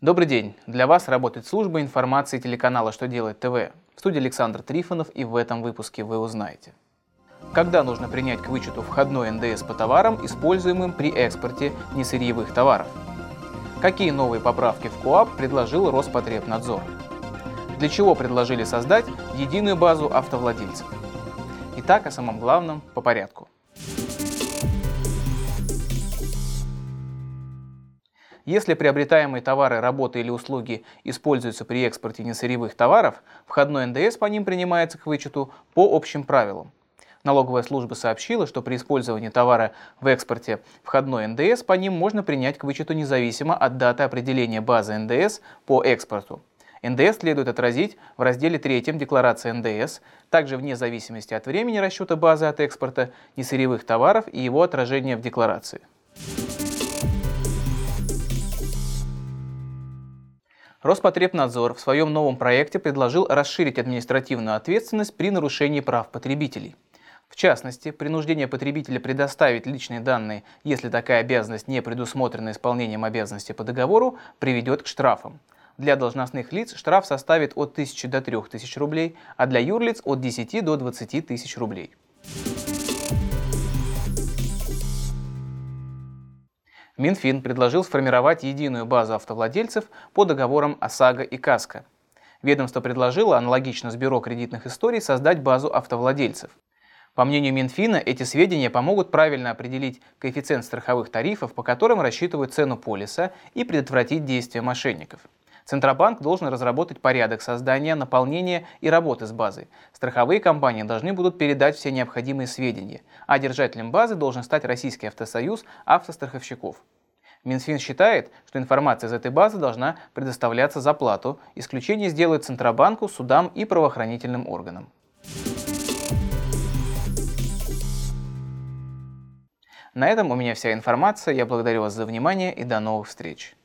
Добрый день! Для вас работает служба информации телеканала «Что делать ТВ». В студии Александр Трифонов, и в этом выпуске вы узнаете, когда нужно принять к вычету входной НДС по товарам, используемым при экспорте несырьевых товаров, какие новые поправки в КОАП предложил Роспотребнадзор, для чего предложили создать единую базу автовладельцев. Итак, о самом главном по порядку. Если приобретаемые товары, работы или услуги используются при экспорте несырьевых товаров, входной НДС по ним принимается к вычету по общим правилам. Налоговая служба сообщила, что при использовании товара в экспорте входной НДС по ним можно принять к вычету независимо от даты определения базы НДС по экспорту. НДС следует отразить в разделе 3 декларации НДС, также вне зависимости от времени расчета базы от экспорта несырьевых товаров и его отражения в декларации. Роспотребнадзор в своем новом проекте предложил расширить административную ответственность при нарушении прав потребителей. В частности, принуждение потребителя предоставить личные данные, если такая обязанность не предусмотрена исполнением обязанности по договору, приведет к штрафам. Для должностных лиц штраф составит от 1000 до 3000 рублей, а для юрлиц от 10 до 20 тысяч рублей. Минфин предложил сформировать единую базу автовладельцев по договорам ОСАГО и КАСКО. Ведомство предложило аналогично с Бюро кредитных историй создать базу автовладельцев. По мнению Минфина, эти сведения помогут правильно определить коэффициент страховых тарифов, по которым рассчитывают цену полиса, и предотвратить действия мошенников. Центробанк должен разработать порядок создания, наполнения и работы с базой. Страховые компании должны будут передать все необходимые сведения, а держателем базы должен стать Российский автосоюз автостраховщиков. Минфин считает, что информация из этой базы должна предоставляться за плату. Исключение сделают Центробанку, судам и правоохранительным органам. На этом у меня вся информация. Я благодарю вас за внимание и до новых встреч.